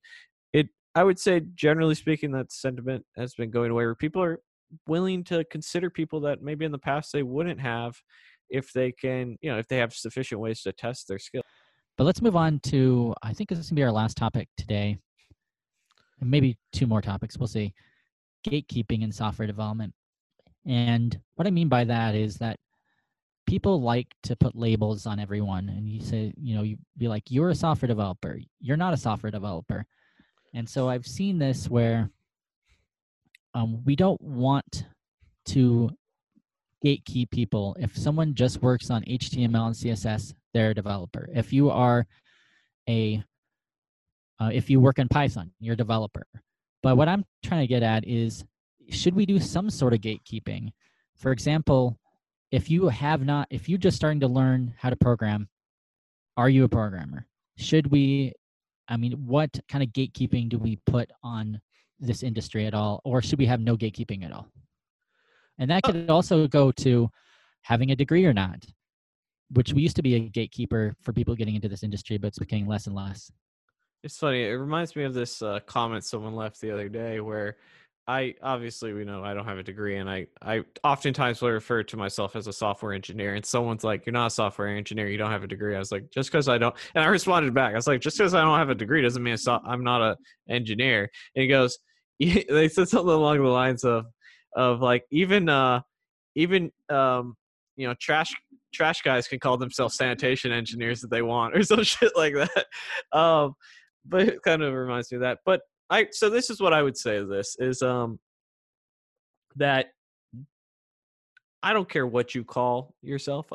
I would say, generally speaking, that sentiment has been going away, where people are willing to consider people that maybe in the past they wouldn't have, if they can, you know, if they have sufficient ways to test their skill. But let's move on to, I think this is going to be our last topic today. And maybe two more topics. We'll see. Gatekeeping in software development. And what I mean by that is that people like to put labels on everyone, and you say, you know, you'd be like, you're a software developer, you're not a software developer. And so I've seen this where we don't want to gatekeep people. If someone just works on HTML and CSS, they're a developer. If you are if you work in Python, you're a developer. But what I'm trying to get at is, should we do some sort of gatekeeping? For example, if you're just starting to learn how to program, are you a programmer? What kind of gatekeeping do we put on this industry at all? Or should we have no gatekeeping at all? And that could also go to having a degree or not, which we used to be a gatekeeper for people getting into this industry, but it's becoming less and less. It's funny. It reminds me of this comment someone left the other day where I don't have a degree, and I oftentimes will refer to myself as a software engineer, and someone's like, you're not a software engineer, you don't have a degree. I was like, just because I don't, and I responded back. I was like, just because I don't have a degree doesn't mean I'm not an engineer. And he goes, they said something along the lines of like, even trash guys can call themselves sanitation engineers if they want, or some shit like that. But it kind of reminds me of that. But so this is what I would say to this is that I don't care what you call yourself.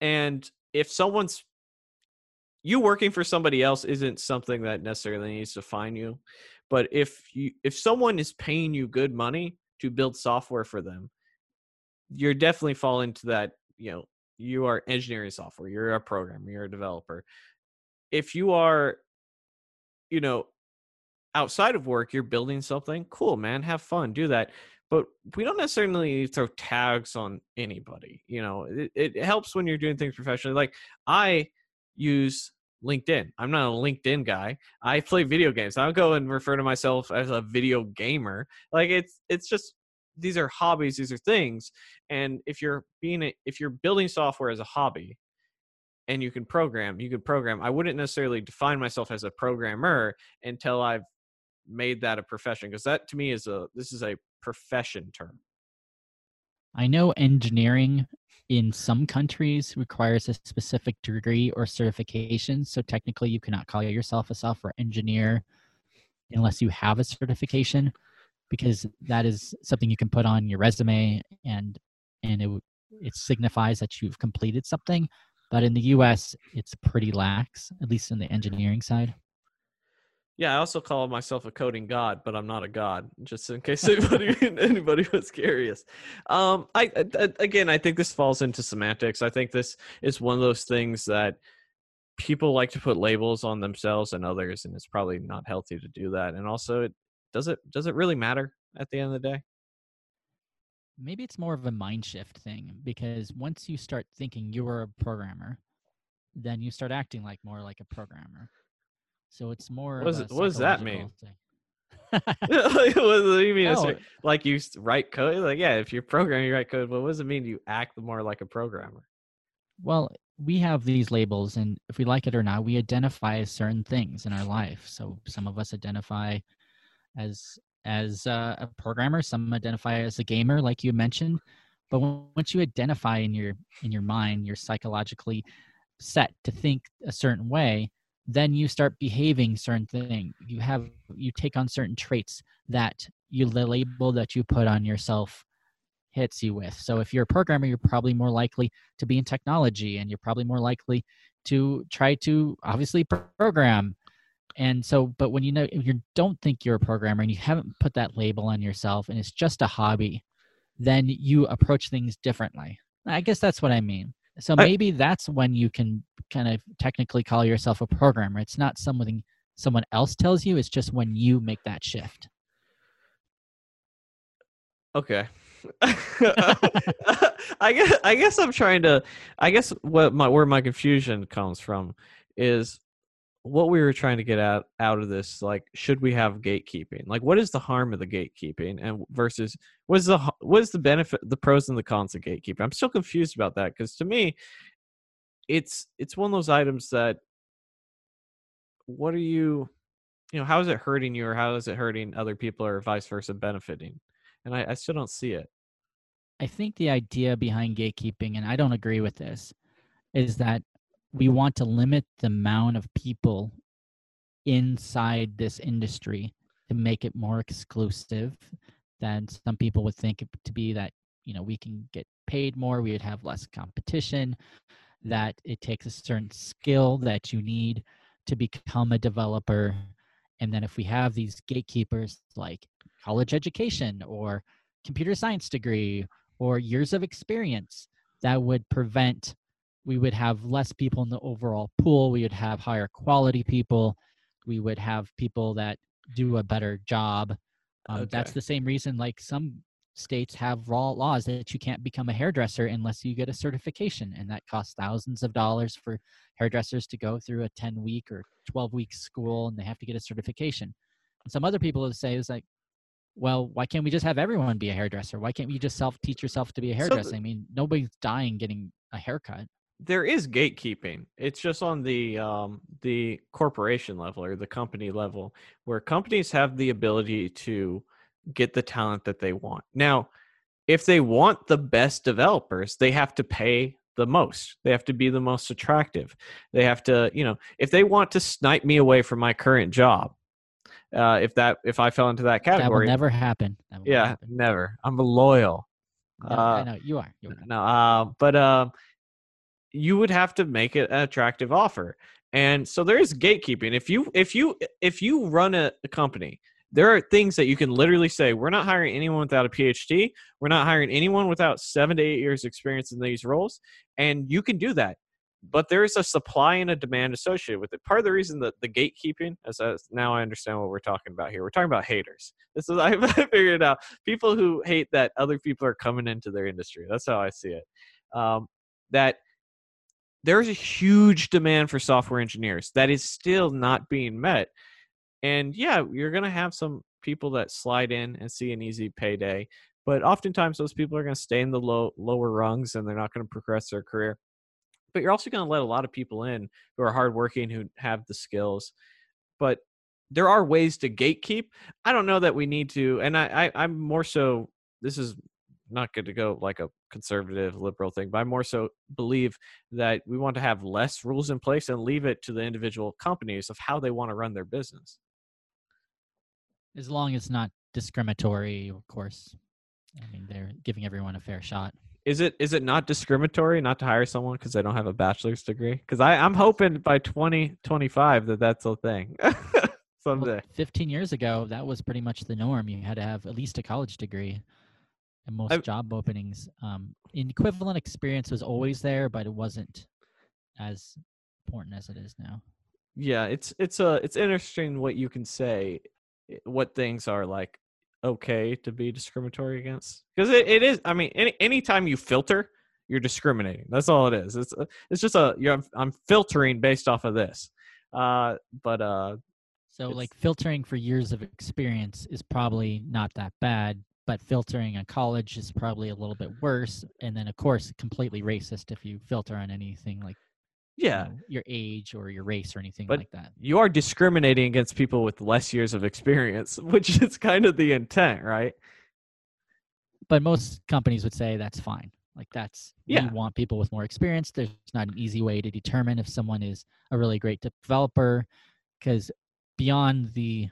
And if you working for somebody else isn't something that necessarily needs to define you. But if someone is paying you good money to build software for them, you're definitely fall into that, you know, you are engineering software, you're a programmer, you're a developer. If you are, you know, outside of work, you're building something, cool, man, have fun, do that. But we don't necessarily throw tags on anybody. You know, it helps when you're doing things professionally. Like, I use LinkedIn. I'm not a LinkedIn guy. I play video games. I'll go and refer to myself as a video gamer. Like, it's just, these are hobbies, these are things. And if you're building software as a hobby, and you can program. I wouldn't necessarily define myself as a programmer until I've made that a profession, because that to me is a profession term. I know engineering in some countries requires a specific degree or certification. So technically you cannot call yourself a software engineer unless you have a certification, because that is something you can put on your resume and it signifies that you've completed something. But in the US, it's pretty lax, at least in the engineering side. Yeah, I also call myself a coding god, but I'm not a god, just in case anybody was curious. I think this falls into semantics. I think this is one of those things that people like to put labels on themselves and others, and it's probably not healthy to do that. And also, does it really matter at the end of the day? Maybe it's more of a mind shift thing, because once you start thinking you are a programmer, then you start acting more like a programmer. So it's more. What does that mean? What do you mean? No. Like, you write code? Like, yeah, if you're programming, you write code. But what does it mean? You act more like a programmer. Well, we have these labels, and if we like it or not, we identify certain things in our life. So some of us identify as a programmer, some identify as a gamer, like you mentioned. But once you identify in your mind, you're psychologically set to think a certain way, then you start behaving certain thing. You take on certain traits that the label that you put on yourself hits you with. So if you're a programmer, you're probably more likely to be in technology, and you're probably more likely to try to obviously program. And so, but when you know, if you don't think you're a programmer and you haven't put that label on yourself and it's just a hobby, then you approach things differently. I guess that's what I mean. So maybe that's when you can kind of technically call yourself a programmer. It's not something someone else tells you. It's just when you make that shift. Okay. I guess I'm trying to, where my confusion comes from is what we were trying to get out of this. Like, should we have gatekeeping? Like, what is the harm of the gatekeeping and versus what's the benefit, the pros and the cons of gatekeeping? I'm still confused about that. 'Cause to me, it's one of those items that what are you know, how is it hurting you or how is it hurting other people or vice versa benefiting? And I still don't see it. I think the idea behind gatekeeping, and I don't agree with this, is that we want to limit the amount of people inside this industry to make it more exclusive than some people would think it to be, that, you know, we can get paid more, we would have less competition, that it takes a certain skill that you need to become a developer. And then if we have these gatekeepers like college education or computer science degree or years of experience, that would prevent, we would have less people in the overall pool. We would have higher quality people. We would have people that do a better job. Okay. That's the same reason, like, some states have laws that you can't become a hairdresser unless you get a certification. And that costs thousands of dollars for hairdressers to go through a 10-week or 12-week school, and they have to get a certification. And some other people have said, it's like, well, why can't we just have everyone be a hairdresser? Why can't we just self-teach yourself to be a hairdresser? So, I mean, nobody's dying getting a haircut. There is gatekeeping. It's just on the corporation level or the company level, where companies have the ability to get the talent that they want. Now, if they want the best developers, they have to pay the most. They have to be the most attractive. They have to, you know, if they want to snipe me away from my current job, if I fell into that category, that will never happen. Never. I'm loyal. No, I know you are. But you would have to make it an attractive offer, and so there is gatekeeping. If you run a company, there are things that you can literally say, we're not hiring anyone without a PhD. We're not hiring anyone without 7 to 8 years experience in these roles, and you can do that. But there is a supply and a demand associated with it. Part of the reason that the gatekeeping, now I understand what we're talking about here. We're talking about haters. This is, I figured it out. People who hate that other people are coming into their industry. That's how I see it. That there's a huge demand for software engineers that is still not being met. And yeah, you're going to have some people that slide in and see an easy payday. But oftentimes those people are going to stay in the lower rungs and they're not going to progress their career. But you're also going to let a lot of people in who are hardworking, who have the skills. But there are ways to gatekeep. I don't know that we need to, and I'm more so, this is not good to go like a conservative liberal thing, but I more so believe that we want to have less rules in place and leave it to the individual companies of how they want to run their business. As long as it's not discriminatory, of course. I mean, they're giving everyone a fair shot. Is it not discriminatory not to hire someone because they don't have a bachelor's degree? Because I'm hoping by 2025 that's a thing someday. Well, 15 years ago, that was pretty much the norm. You had to have at least a college degree in most job openings. Equivalent experience was always there, but it wasn't as important as it is now. Yeah, it's interesting what you can say, what things are like okay to be discriminatory against, because it is, I mean, any time you filter, you're discriminating. That's all it is. I'm filtering based off of this. So like filtering for years of experience is probably not that bad, but filtering on college is probably a little bit worse. And then of course, completely racist if you filter on anything like, yeah, you know, your age or your race or anything but like that. You are discriminating against people with less years of experience, which is kind of the intent, right? But most companies would say that's fine. Like, that's, yeah, we want people with more experience. There's not an easy way to determine if someone is a really great developer, because beyond the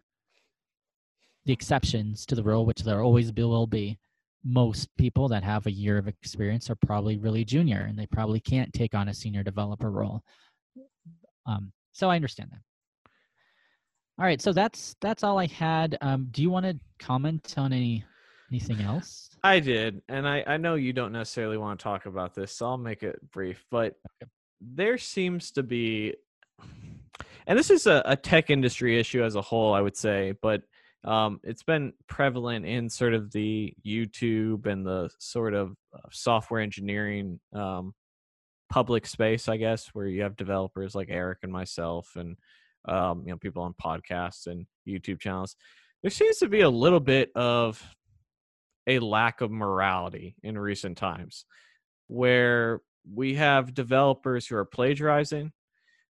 exceptions to the rule, which there always will be, most people that have a year of experience are probably really junior and they probably can't take on a senior developer role. So I understand that. All right, so that's all I had. Do you want to comment on anything else? I did, and I know you don't necessarily want to talk about this, so I'll make it brief. But there seems to be, and this is a tech industry issue as a whole, I would say, but it's been prevalent in sort of the YouTube and the sort of software engineering public space, I guess, where you have developers like Eric and myself and you know, people on podcasts and YouTube channels. There seems to be a little bit of a lack of morality in recent times, where we have developers who are plagiarizing,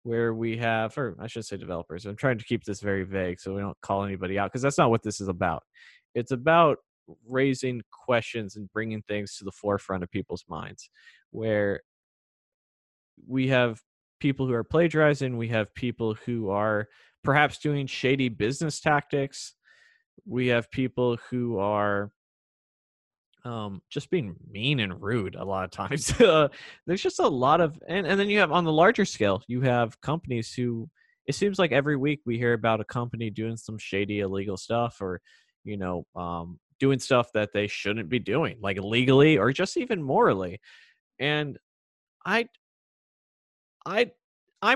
where we have, or I should say developers, I'm trying to keep this very vague so we don't call anybody out, because that's not what this is about. It's about raising questions and bringing things to the forefront of people's minds, where we have people who are plagiarizing, we have people who are perhaps doing shady business tactics, we have people who are just being mean and rude a lot of times. There's just a lot of, and then you have on the larger scale, you have companies who, it seems like every week we hear about a company doing some shady illegal stuff, or, you know, doing stuff that they shouldn't be doing, like legally or just even morally. And I'm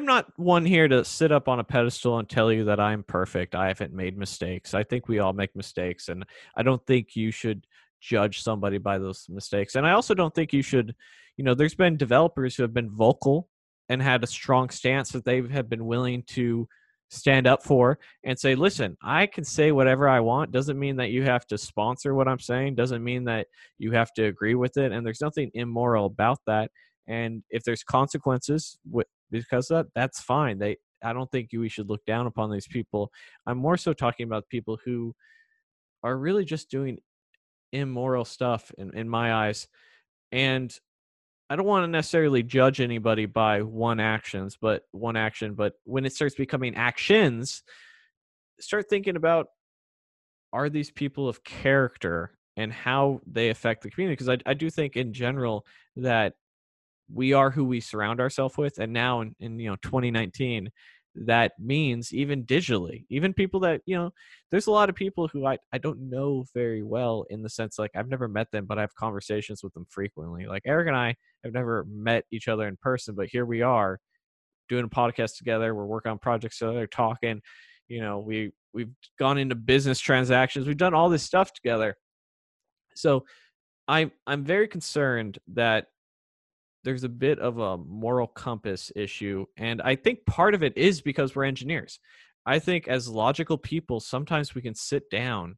not one here to sit up on a pedestal and tell you that I'm perfect. I haven't made mistakes. I think we all make mistakes, and I don't think you should judge somebody by those mistakes. And I also don't think you should, you know, there's been developers who have been vocal and had a strong stance that they have been willing to stand up for and say, listen, I can say whatever I want. Doesn't mean that you have to sponsor what I'm saying. Doesn't mean that you have to agree with it. And there's nothing immoral about that. And if there's consequences because of that, that's fine. I don't think we should look down upon these people. I'm more so talking about people who are really just doing immoral stuff in my eyes. And I don't want to necessarily judge anybody by one action, but when it starts becoming actions, start thinking about, are these people of character and how they affect the community? Because I do think in general that we are who we surround ourselves with. And now in you know, 2019, that means even digitally, even people that, you know, there's a lot of people who I don't know very well, in the sense, like, I've never met them, but I have conversations with them frequently. Like Eric and I have never met each other in person, but here we are doing a podcast together. We're working on projects together, talking, you know, we've gone into business transactions. We've done all this stuff together. So I'm very concerned that there's a bit of a moral compass issue. And I think part of it is because we're engineers. I think as logical people, sometimes we can sit down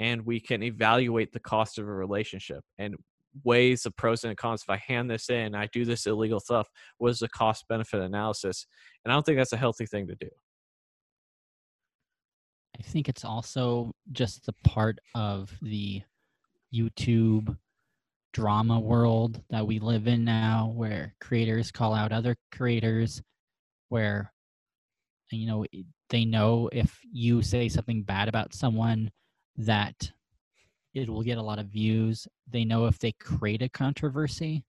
and we can evaluate the cost of a relationship and weighs the pros and cons. If I hand this in, I do this illegal stuff, what is the cost benefit analysis? And I don't think that's a healthy thing to do. I think it's also just the part of the YouTube drama world that we live in now, where creators call out other creators, where, you know, they know if you say something bad about someone that it will get a lot of views. They know if they create a controversy,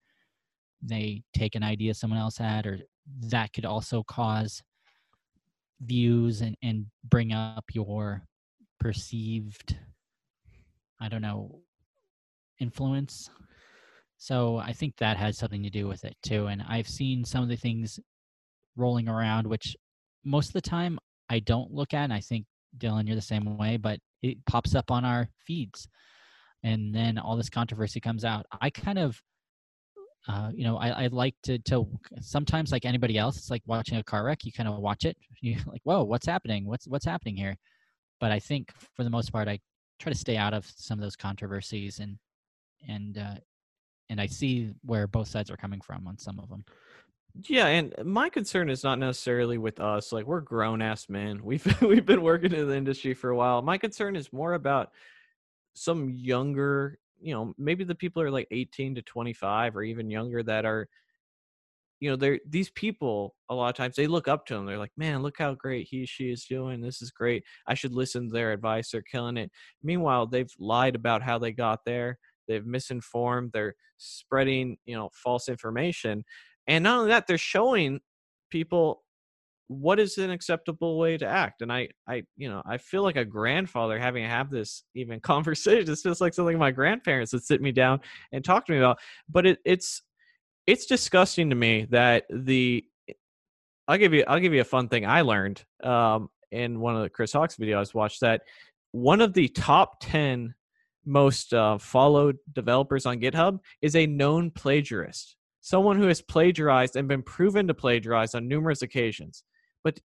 they take an idea someone else had, or that could also cause views and bring up your perceived, I don't know, influence. So I think that has something to do with it too. And I've seen some of the things rolling around, which most of the time I don't look at. And I think, Dylan, you're the same way, but it pops up on our feeds. And then all this controversy comes out. I kind of, you know, I like to sometimes, like anybody else, it's like watching a car wreck. You kind of watch it. You're like, whoa, what's happening? What's happening here? But I think for the most part, I try to stay out of some of those controversies, and I see where both sides are coming from on some of them. Yeah, and my concern is not necessarily with us. Like, we're grown-ass men. We've been working in the industry for a while. My concern is more about some younger, you know, maybe the people are like 18 to 25 or even younger that are, you know, these people, a lot of times they look up to them. They're like, man, look how great she is doing. This is great. I should listen to their advice. They're killing it. Meanwhile, they've lied about how they got there. They've misinformed, they're spreading, you know, false information. And not only that, they're showing people what is an acceptable way to act? And I feel like a grandfather having to have this even conversation. It's just like something my grandparents would sit me down and talk to me about. But it's disgusting to me that I'll give you a fun thing I learned in one of the Chris Hawk's videos I watched, that one of the top 10 most followed developers on GitHub is a known plagiarist, someone who has plagiarized and been proven to plagiarize on numerous occasions. But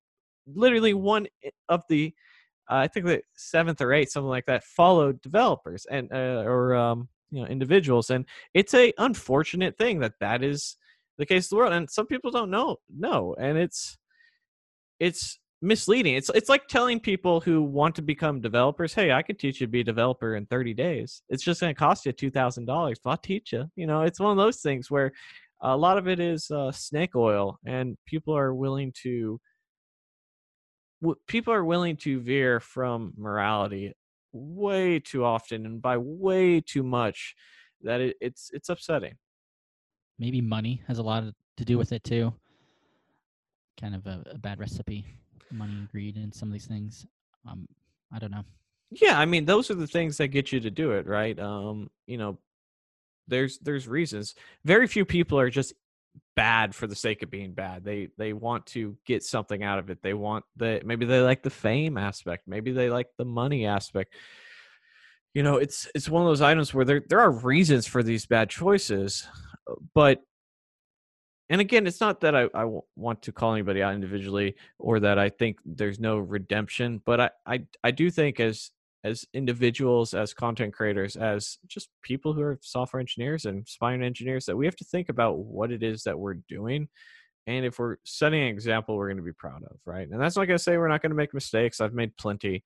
literally one of the, I think the 7th or 8th, something like that, followed developers and individuals. And it's a unfortunate thing that is the case of the world. And some people don't know. And it's misleading. It's like telling people who want to become developers, hey, I could teach you to be a developer in 30 days. It's just going to cost you $2,000, but I'll teach you. You know, it's one of those things where a lot of it is snake oil, and people are willing to veer from morality way too often and by way too much, that it's upsetting. Maybe money has a lot to do with it too. Kind of a bad recipe, money and greed and some of these things. I don't know. Yeah, I mean, those are the things that get you to do it, right? There's reasons. Very few people are just bad for the sake of being bad. They want to get something out of it. They want maybe they like the fame aspect. Maybe they like the money aspect. You know, it's one of those items where there are reasons for these bad choices, but. And again, it's not that I want to call anybody out individually, or that I think there's no redemption, but I do think as individuals, as content creators, as just people who are software engineers and aspiring engineers, that we have to think about what it is that we're doing. And if we're setting an example, we're going to be proud of, right? And that's not going to say we're not going to make mistakes. I've made plenty.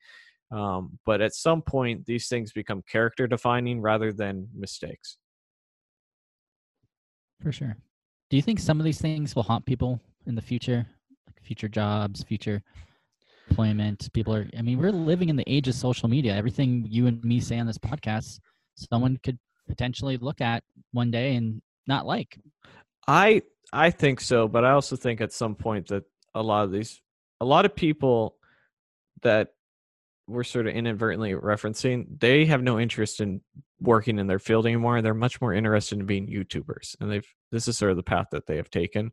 But at some point, these things become character defining rather than mistakes. For sure. Do you think some of these things will haunt people in the future, like future jobs, future employment? We're living in the age of social media. Everything you and me say on this podcast, someone could potentially look at one day and not like. I think so, but I also think at some point that a lot of people that we're sort of inadvertently referencing, they have no interest in working in their field anymore. They're much more interested in being YouTubers, and this is sort of the path that they have taken.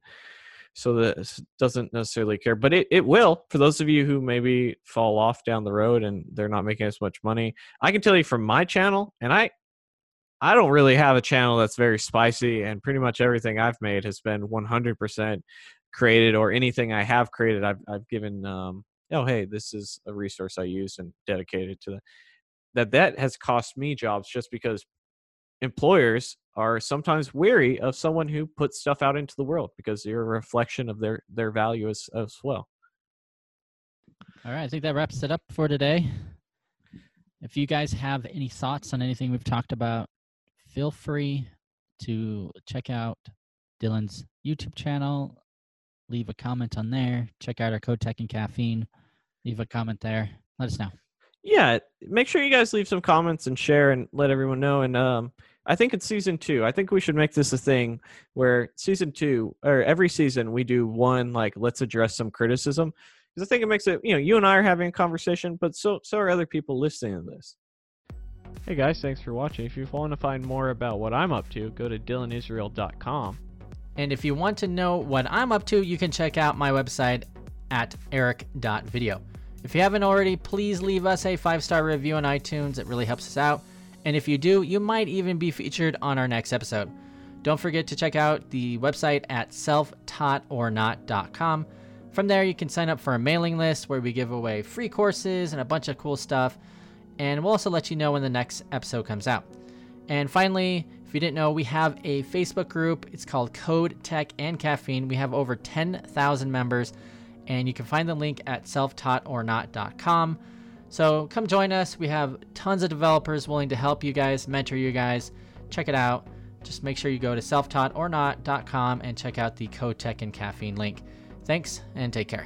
So this doesn't necessarily care, but it will, for those of you who maybe fall off down the road and they're not making as much money. I can tell you from my channel, and I don't really have a channel that's very spicy, and pretty much everything I've made has been 100% created, or anything I have created, I've given, oh, hey, this is a resource I use and dedicated to that has cost me jobs, just because employers are sometimes wary of someone who puts stuff out into the world, because you're a reflection of their value as well. All right. I think that wraps it up for today. If you guys have any thoughts on anything we've talked about, feel free to check out Dylan's YouTube channel, leave a comment on there, check out our Code Tech and Caffeine, leave a comment there. Let us know. Yeah, make sure you guys leave some comments and share and let everyone know. And I think it's season 2. I think we should make this a thing where season 2, or every season, we do one, like, let's address some criticism. Because I think it makes it, you and I are having a conversation, but so are other people listening to this. Hey guys, thanks for watching. If you want to find more about what I'm up to, go to DylanIsrael.com. And if you want to know what I'm up to, you can check out my website at eric.video. If you haven't already, please leave us a 5-star review on iTunes. It really helps us out. And if you do, you might even be featured on our next episode. Don't forget to check out the website at selftaughtornot.com. From there, you can sign up for a mailing list where we give away free courses and a bunch of cool stuff. And we'll also let you know when the next episode comes out. And finally, if you didn't know, we have a Facebook group. It's called Code Tech and Caffeine. We have over 10,000 members. And you can find the link at selftaughtornot.com. So come join us. We have tons of developers willing to help you guys, mentor you guys. Check it out. Just make sure you go to selftaughtornot.com and check out the Code Tech and Caffeine link. Thanks, and take care.